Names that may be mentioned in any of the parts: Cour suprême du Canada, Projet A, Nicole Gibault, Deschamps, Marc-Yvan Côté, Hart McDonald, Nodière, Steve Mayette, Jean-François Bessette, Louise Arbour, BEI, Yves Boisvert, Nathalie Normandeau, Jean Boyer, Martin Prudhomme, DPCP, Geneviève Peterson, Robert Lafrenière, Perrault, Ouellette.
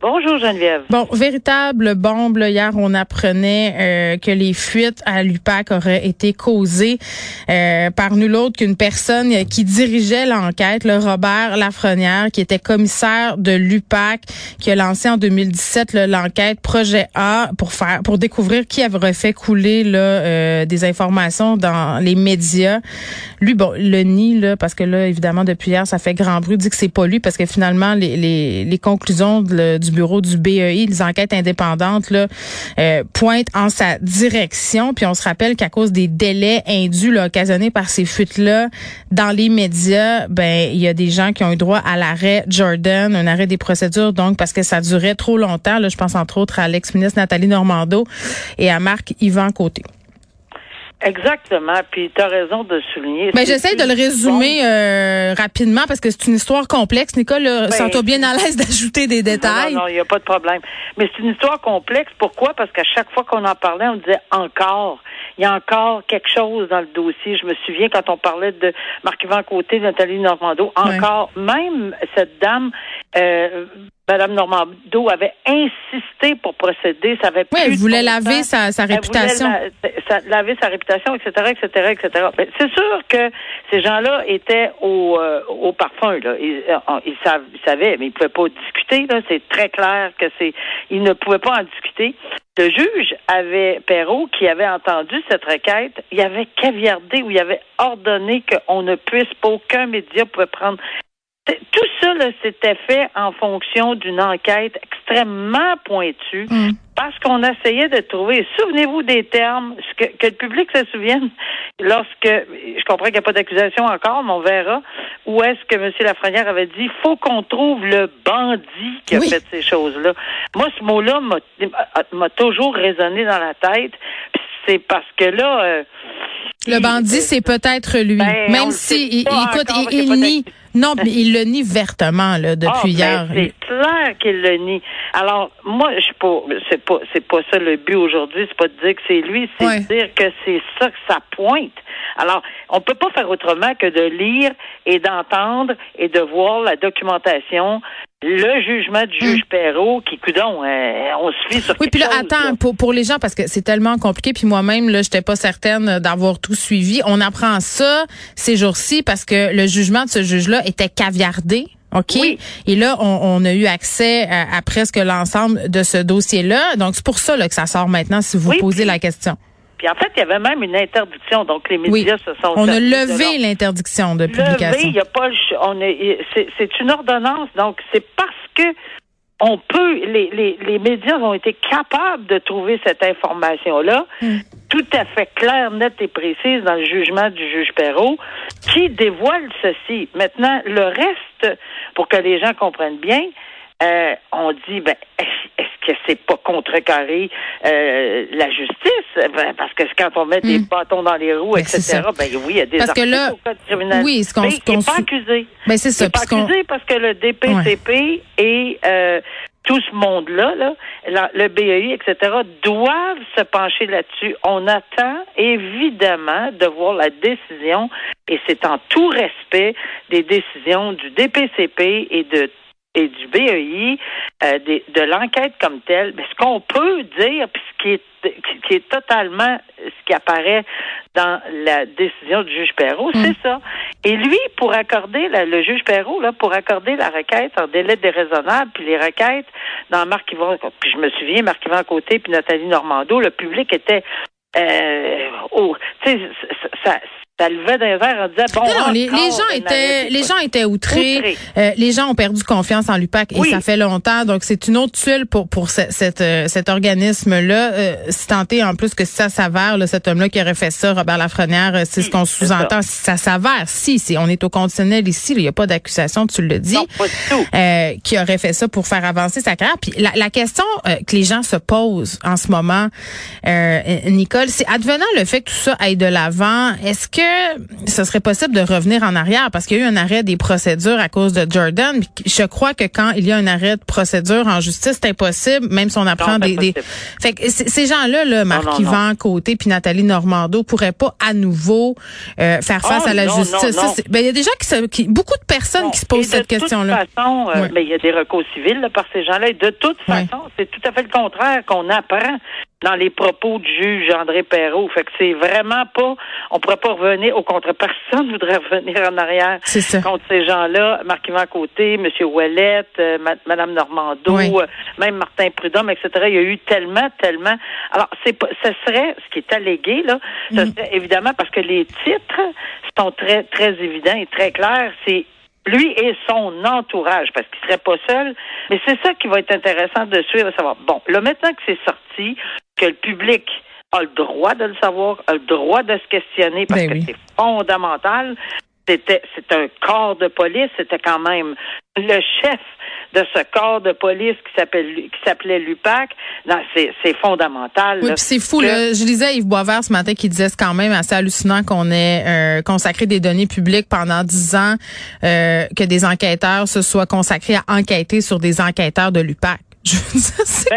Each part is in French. Bonjour Geneviève. Bon, véritable bombe. Là, hier, on apprenait que les fuites à l'UPAC auraient été causées par nul autre qu'une personne qui dirigeait l'enquête, le Robert Lafrenière, qui était commissaire de l'UPAC, qui a lancé en 2017 l'enquête Projet A pour découvrir qui avait fait couler là, des informations dans les médias. Lui, bon, le nie là, parce que là, évidemment, depuis hier, ça fait grand bruit. Dit que c'est pas lui parce que finalement, les conclusions du bureau du BEI, les enquêtes indépendantes là, pointent en sa direction. Puis on se rappelle qu'à cause des délais indus là, occasionnés par ces fuites-là, dans les médias, ben il y a des gens qui ont eu droit à l'arrêt Jordan, un arrêt des procédures, donc parce que ça durait trop longtemps. Là, je pense entre autres à l'ex-ministre Nathalie Normandeau et à Marc-Yvan Côté. Exactement, puis tu as raison de souligner. Mais j'essaie de le résumer rapidement parce que c'est une histoire complexe. Nicole, sens-toi bien à l'aise d'ajouter des détails. Non, il n'y a pas de problème. Mais c'est une histoire complexe. Pourquoi? Parce qu'à chaque fois qu'on en parlait, on disait encore. Il y a encore quelque chose dans le dossier. Je me souviens quand on parlait de Marc-Yvan Côté, de Nathalie Normandeau, encore, même cette dame... Madame Normandeau avait insisté pour procéder. Ça avait plus elle voulait laver sa réputation. Elle voulait laver sa réputation, etc., etc., etc. Mais c'est sûr que ces gens-là étaient au parfum. Là. Ils savaient, mais ils ne pouvaient pas discuter. Là. C'est très clair que ils ne pouvaient pas en discuter. Le juge avait Perrault qui avait entendu cette requête, il avait caviardé ou il avait ordonné qu'on ne puisse pas, aucun média pouvait prendre... Tout ça, là, c'était fait en fonction d'une enquête extrêmement pointue parce qu'on essayait de trouver, souvenez-vous des termes, que le public se souvienne, lorsque, je comprends qu'il n'y a pas d'accusation encore, mais on verra, où est-ce que M. Lafrenière avait dit, faut qu'on trouve le bandit qui a fait ces choses-là. Moi, ce mot-là m'a toujours résonné dans la tête, puis c'est parce que là... le bandit, c'est peut-être lui, même si, écoute, il nie... Non, mais il le nie vertement là depuis hier. C'est clair qu'il le nie. Alors moi, je suis pas, c'est pas ça le but aujourd'hui. C'est pas de dire que c'est lui, c'est de dire que c'est ça que ça pointe. Alors on peut pas faire autrement que de lire et d'entendre et de voir la documentation. Le jugement du juge Perrault qui, coudonc, on se fie sur quelque chose. Oui, puis là, attends, pour les gens, parce que c'est tellement compliqué, puis moi-même, là, j'étais pas certaine d'avoir tout suivi. On apprend ça ces jours-ci parce que le jugement de ce juge-là était caviardé. OK. Oui. Et là, on a eu accès à presque l'ensemble de ce dossier-là. Donc, c'est pour ça là, que ça sort maintenant, si vous posez la question. Puis en fait, il y avait même une interdiction, donc les médias se sont... On a levé l'interdiction de publication. Levé, il n'y a pas... C'est une ordonnance, donc c'est parce que on peut... Les médias ont été capables de trouver cette information-là, tout à fait claire, nette et précise dans le jugement du juge Perrault, qui dévoile ceci. Maintenant, le reste, pour que les gens comprennent bien... on dit, est-ce que c'est pas contrecarré la justice? Parce que quand on met des bâtons dans les roues, etc., oui, il y a des articles au code criminel. Oui, ce qu'on n'est pas accusé. C'est ça. Il n'est pas accusé parce que le DPCP et tout ce monde-là, là, le BEI, etc., doivent se pencher là-dessus. On attend évidemment de voir la décision, et c'est en tout respect des décisions du DPCP et du BEI, de l'enquête comme telle, mais ce qu'on peut dire, puis ce qui est totalement ce qui apparaît dans la décision du juge Perrault, c'est ça. Et lui, pour accorder, le juge Perrault, là, pour accorder la requête en délai déraisonnable, puis les requêtes dans Marc-Yvan, puis je me souviens, Marc-Yvan Côté, puis Nathalie Normandeau, le public était... tu sais, ça levait d'un verre en disant bon. Non, les gens étaient outrés. Les gens ont perdu confiance en l'UPAC et ça fait longtemps. Donc c'est une autre tuile pour cet organisme-là. Si tant est en plus que si ça s'avère, là, cet homme-là qui aurait fait ça, Robert Lafrenière, c'est ce qu'on sous-entend. Si ça s'avère, on est au conditionnel ici, il n'y a pas d'accusation, tu le dis. Non, pas du tout. Qui aurait fait ça pour faire avancer sa carrière. Puis la question que les gens se posent en ce moment, Nicole, c'est advenant le fait que tout ça aille de l'avant, est-ce que que ce serait possible de revenir en arrière? Parce qu'il y a eu un arrêt des procédures à cause de Jordan. Je crois que quand il y a un arrêt de procédure en justice, c'est impossible, même si on apprend des... Fait que ces gens-là, là, Marc-Yvan Côté puis Nathalie Normandeau, pourraient pas à nouveau faire face à la justice. Non, non. Ça, ben, il y a des gens beaucoup de personnes qui se posent cette question-là. De toute façon, ben, il y a des recours civils là, par ces gens-là. Et de toute façon, c'est tout à fait le contraire qu'on apprend dans les propos du juge André Perrault. Fait que c'est vraiment pas... On pourrait pas revenir... Au contraire, personne voudrait revenir en arrière contre ces gens-là. Marc-Yvan Côté, M. Ouellette, Mme Normandeau, même Martin Prudhomme, etc. Il y a eu tellement... Alors, ce serait... Ce qui est allégué, là, ce serait évidemment parce que les titres sont très, très évidents et très clairs. C'est lui et son entourage, parce qu'il serait pas seul. Mais c'est ça qui va être intéressant de suivre, à savoir... Bon, là, maintenant que c'est sorti... que le public a le droit de le savoir, a le droit de se questionner parce que c'est fondamental. C'est un corps de police, c'était quand même le chef de ce corps de police qui s'appelait l'UPAC. Non, c'est fondamental. Oui, puis c'est fou. Là, je lisais Yves Boisvert ce matin qui disait c'est quand même assez hallucinant qu'on ait consacré des données publiques pendant 10 ans, que des enquêteurs se soient consacrés à enquêter sur des enquêteurs de l'UPAC. C'est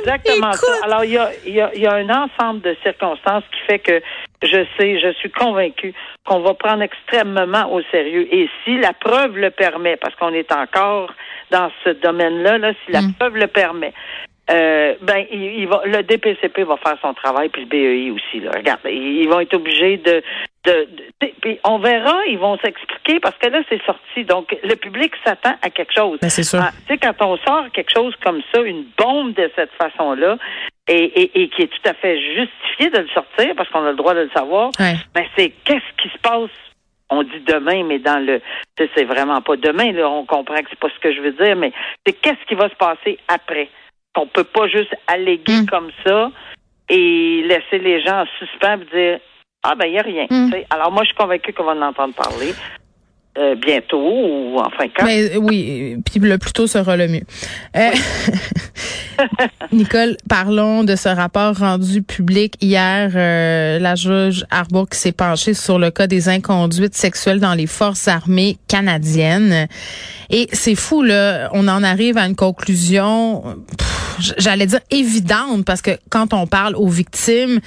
exactement ça. Alors, il y a un ensemble de circonstances qui fait que je suis convaincue qu'on va prendre extrêmement au sérieux. Et si la preuve le permet, parce qu'on est encore dans ce domaine-là, là, si la preuve le permet, ben, le DPCP va faire son travail, puis le BEI aussi, là. Regarde, ils vont être obligés puis on verra, ils vont s'expliquer parce que là, c'est sorti. Donc, le public s'attend à quelque chose. Ben, c'est sûr. Tu sais, quand on sort quelque chose comme ça, une bombe de cette façon-là, et qui est tout à fait justifié de le sortir parce qu'on a le droit de le savoir, ben, c'est qu'est-ce qui se passe? On dit demain, mais dans le... C'est vraiment pas demain, là. On comprend que c'est pas ce que je veux dire, mais c'est qu'est-ce qui va se passer après? On peut pas juste alléguer comme ça et laisser les gens en suspens et dire « Ah, ben, il n'y a rien. » Alors, moi, je suis convaincue qu'on va en entendre parler bientôt ou enfin quand. Mais, oui, puis le plus tôt sera le mieux. Nicole, parlons de ce rapport rendu public hier. La juge Arbour qui s'est penchée sur le cas des inconduites sexuelles dans les forces armées canadiennes. Et c'est fou, là. On en arrive à une conclusion... j'allais dire évidente, parce que quand on parle aux victimes,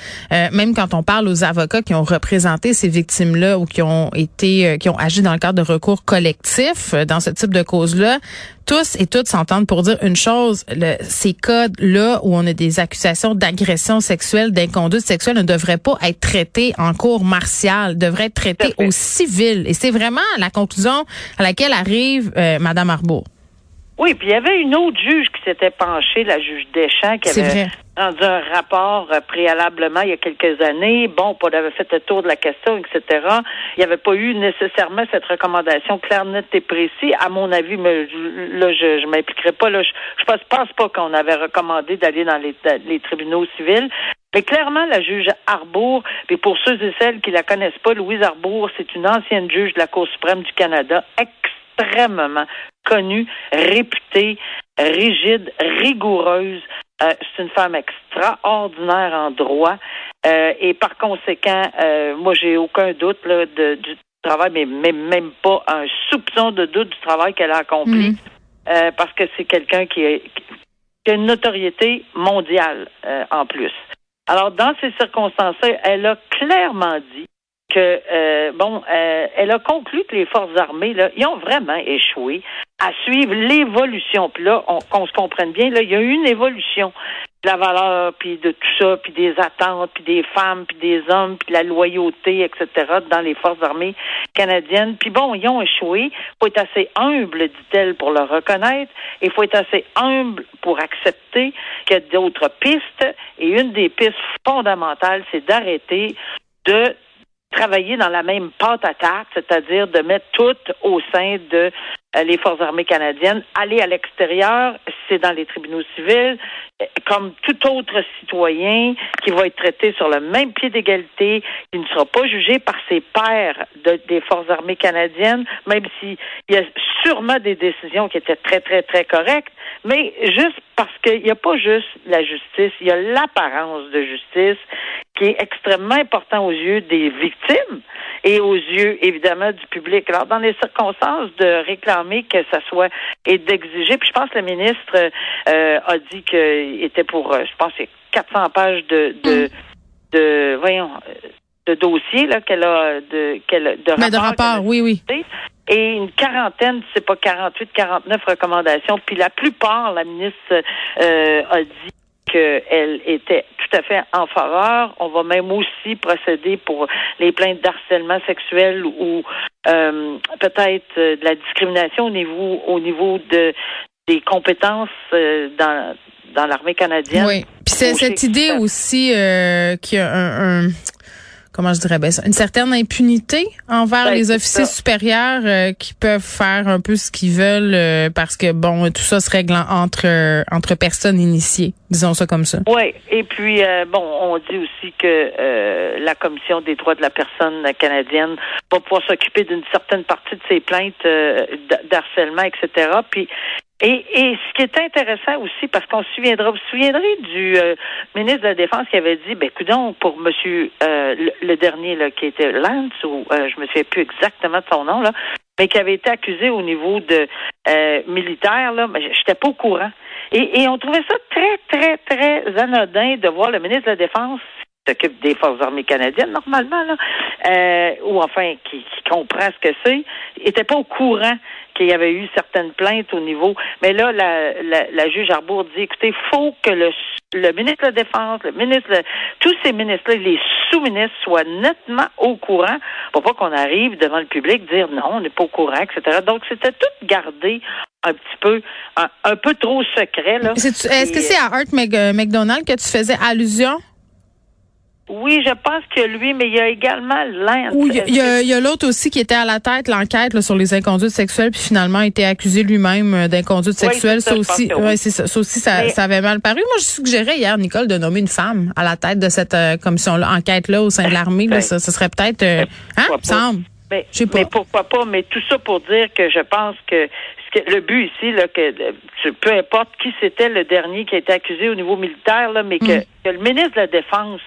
même quand on parle aux avocats qui ont représenté ces victimes-là ou qui ont agi dans le cadre de recours collectifs dans ce type de cause-là, tous et toutes s'entendent pour dire une chose, ces cas-là où on a des accusations d'agression sexuelle, d'inconduite sexuelle, ne devraient pas être traités en cour martiale, devraient être traités au civil. Et c'est vraiment la conclusion à laquelle arrive Mme Arbour. Oui, puis il y avait une autre juge qui s'était penchée, la juge Deschamps, qui avait rendu un rapport préalablement il y a quelques années. Bon, on avait fait le tour de la question, etc. Il n'y avait pas eu nécessairement cette recommandation claire, nette et précise. À mon avis, mais, là, je ne m'impliquerai pas. Là, je pense pas qu'on avait recommandé d'aller dans les tribunaux civils. Mais clairement, la juge Arbour, puis pour ceux et celles qui la connaissent pas, Louise Arbour, c'est une ancienne juge de la Cour suprême du Canada, extrêmement connue, réputée, rigide, rigoureuse. C'est une femme extraordinaire en droit. Et par conséquent, moi, j'ai aucun doute là, du travail, mais même pas un soupçon de doute du travail qu'elle a accompli, parce que c'est quelqu'un qui a une notoriété mondiale en plus. Alors, dans ces circonstances-là, elle a clairement dit que, elle a conclu que les forces armées, là, ils ont vraiment échoué à suivre l'évolution. Puis là, qu'on se comprenne bien, là, il y a eu une évolution de la valeur, puis de tout ça, puis des attentes, puis des femmes, puis des hommes, puis de la loyauté, etc., dans les forces armées canadiennes. Puis bon, ils ont échoué. Faut être assez humble, dit-elle, pour le reconnaître, et faut être assez humble pour accepter qu'il y a d'autres pistes. Et une des pistes fondamentales, c'est d'arrêter de travailler dans la même pâte à tarte, c'est-à-dire de mettre tout au sein de les forces armées canadiennes, aller à l'extérieur, c'est dans les tribunaux civils, comme tout autre citoyen qui va être traité sur le même pied d'égalité, qui ne sera pas jugé par ses pairs des forces armées canadiennes, même s'il y a sûrement des décisions qui étaient très, très, très correctes, mais juste parce qu'il n'y a pas juste la justice, il y a l'apparence de justice qui est extrêmement important aux yeux des victimes et aux yeux, évidemment, du public. Alors, dans les circonstances de réclamer que ça soit et d'exiger, puis je pense que le ministre a dit qu'il était pour, je pense, 400 pages de dossier là qu'elle a de rapport, oui. Et une quarantaine, c'est pas 48, 49 recommandations. Puis la plupart, la ministre a dit qu'elle était tout à fait en faveur. On va même aussi procéder pour les plaintes d'harcèlement sexuel ou peut-être de la discrimination au niveau des compétences dans l'armée canadienne. Oui. Puis c'est cette idée aussi qu'il y a un comment je dirais bien ça, une certaine impunité envers les officiers supérieurs qui peuvent faire un peu ce qu'ils veulent parce que, bon, tout ça se règle entre personnes initiées, disons ça comme ça. Oui, et puis, on dit aussi que la Commission des droits de la personne canadienne va pouvoir s'occuper d'une certaine partie de ces plaintes d'harcèlement, etc., puis Et ce qui est intéressant aussi, parce qu'on se souviendra, vous souviendrez du ministre de la Défense qui avait dit, coudonc, pour monsieur le dernier là, qui était Lance, ou je me souviens plus exactement de son nom là, mais qui avait été accusé au niveau de militaire là, mais j'étais pas au courant. Et on trouvait ça très très très anodin de voir le ministre de la Défense qui s'occupe des forces armées canadiennes normalement là, ou enfin qui comprend ce que c'est, était pas au courant qu'il y avait eu certaines plaintes au niveau. Mais là, la juge Arbour dit, écoutez, faut que le ministre de la Défense, le ministre, tous ces ministres-là, les sous-ministres soient nettement au courant pour pas qu'on arrive devant le public dire non, on n'est pas au courant, etc. Donc, c'était tout gardé un petit peu, un peu trop secret, là. Est-ce que c'est à Hart McDonald que tu faisais allusion? Oui, je pense que lui, mais il y a également l'un. Oui, il y a l'autre aussi qui était à la tête, l'enquête là, sur les inconduites sexuelles, puis finalement a été accusé lui-même d'inconduite sexuelle. Oui, ça avait mal paru. Moi, je suggérais hier, Nicole, de nommer une femme à la tête de cette commission-là, enquête-là au sein de l'armée. Là, ça serait peut-être... semble. Mais pourquoi pas, mais tout ça pour dire que je pense que le but ici, là, que peu importe qui c'était le dernier qui a été accusé au niveau militaire, là, mais que le ministre de la Défense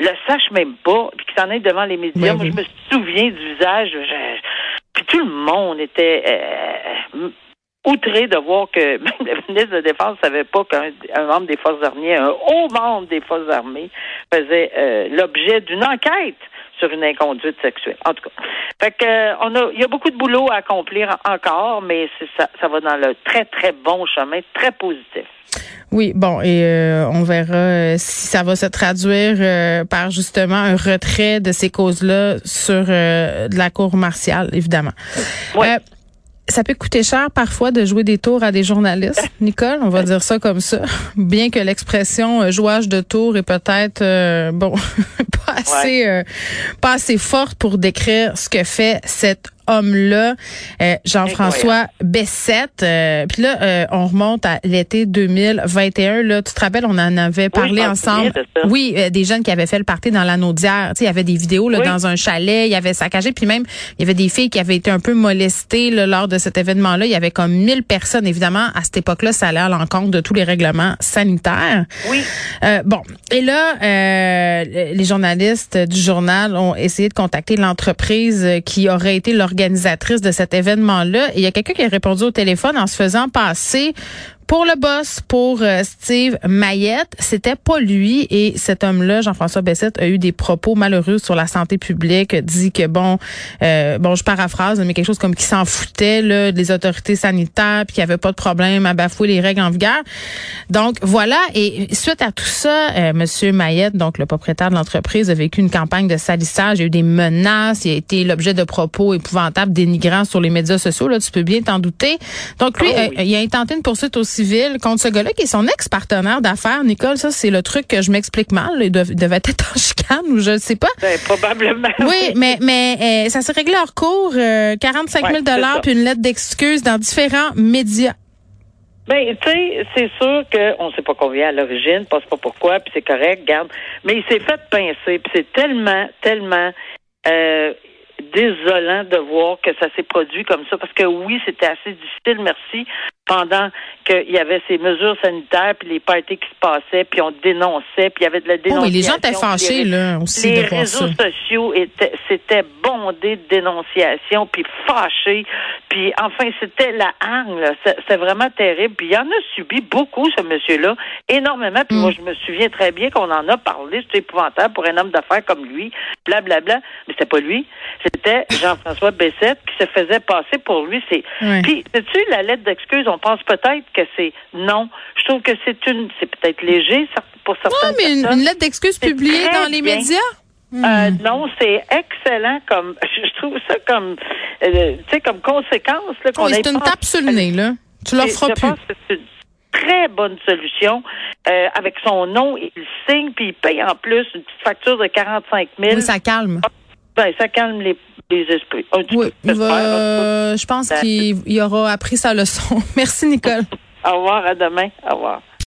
le sache même pas, puis qu'il s'en est devant les médias. Moi, je me souviens du visage. Puis tout le monde était outré de voir que même le ministre de la Défense ne savait pas qu'un membre des Forces armées, un haut membre des Forces armées, faisait l'objet d'une enquête sur une inconduite sexuelle. En tout cas. Fait que, il y a beaucoup de boulot à accomplir encore, mais ça va dans le très, très bon chemin, très positif. Oui, bon, et on verra si ça va se traduire par justement un retrait de ces causes-là sur de la cour martiale, évidemment. Oui. Ça peut coûter cher parfois de jouer des tours à des journalistes, Nicole, on va dire ça comme ça, bien que l'expression jouage de tours est peut-être pas assez forte pour décrire ce que fait cet homme-là, Jean-François Bessette. Puis là, on remonte à l'été 2021. Là, tu te rappelles, on en avait parlé ensemble. Oui, des jeunes qui avaient fait le party dans la Nodière. Tu sais, il y avait des vidéos là, dans un chalet, il y avait saccagé. Puis même, il y avait des filles qui avaient été un peu molestées là, lors de cet événement-là. Il y avait comme 1000 personnes. Évidemment, à cette époque-là, ça allait à l'encontre de tous les règlements sanitaires. Oui. Et là, les journalistes du journal ont essayé de contacter l'entreprise qui aurait été organisatrice de cet événement-là. Et il y a quelqu'un qui a répondu au téléphone en se faisant passer pour le boss, pour Steve Mayette. C'était pas lui. Et cet homme-là, Jean-François Bessette, a eu des propos malheureux sur la santé publique, dit que je paraphrase, mais quelque chose comme qu'il s'en foutait là, des autorités sanitaires, puis qu'il n'y avait pas de problème à bafouer les règles en vigueur. Donc, voilà. Et suite à tout ça, monsieur Mayette, donc le propriétaire de l'entreprise, a vécu une campagne de salissage. Il y a eu des menaces. Il a été l'objet de propos épouvantables, dénigrants sur les médias sociaux. Là, tu peux bien t'en douter. Donc, lui, il a intenté une poursuite aussi civil contre ce gars-là qui est son ex-partenaire d'affaires. Nicole, ça, c'est le truc que je m'explique mal. Il devait être en chicane ou je ne sais pas. Ben, probablement. Oui, mais ça s'est réglé hors cours. 45 000 $ puis une lettre d'excuse dans différents médias. Ben, tu sais, c'est sûr qu'on ne sait pas combien à l'origine, on ne sait pas pourquoi, puis c'est correct, garde. Mais il s'est fait pincer, puis c'est tellement désolant de voir que ça s'est produit comme ça, parce que oui, c'était assez difficile, merci, pendant qu'il y avait ces mesures sanitaires, puis les parties qui se passaient, puis on dénonçait, puis il y avait de la dénonciation. Oui, mais les gens étaient fâchés, là, aussi, de voir ça. Les réseaux sociaux c'était bondé de dénonciations, puis fâchés, puis enfin, c'était la hargne, là. C'était vraiment terrible, puis il en a subi beaucoup, ce monsieur-là, énormément, puis moi, je me souviens très bien qu'on en a parlé, c'était épouvantable pour un homme d'affaires comme lui, blablabla, bla, bla. Mais c'était pas lui, c'était Jean-François Bessette qui se faisait passer pour lui, c'est... Oui. Puis, sais-tu, la lettre d'excuse, on pense peut-être que c'est non. Je trouve que c'est peut-être léger pour certaines personnes. Non, mais une lettre d'excuse publiée dans les médias? Non, c'est excellent comme... Je trouve ça comme, tu sais, comme conséquence. Là, qu'on c'est une tape sur le nez, là. Tu leur feras plus. Je pense que c'est une très bonne solution. Avec son nom, il signe, puis il paye en plus une petite facture de 45 000. Oui, ça calme. Ben, ça calme les esprits. Oui, je pense qu'il aura appris sa leçon. Merci, Nicole. Au revoir, à demain. Au revoir.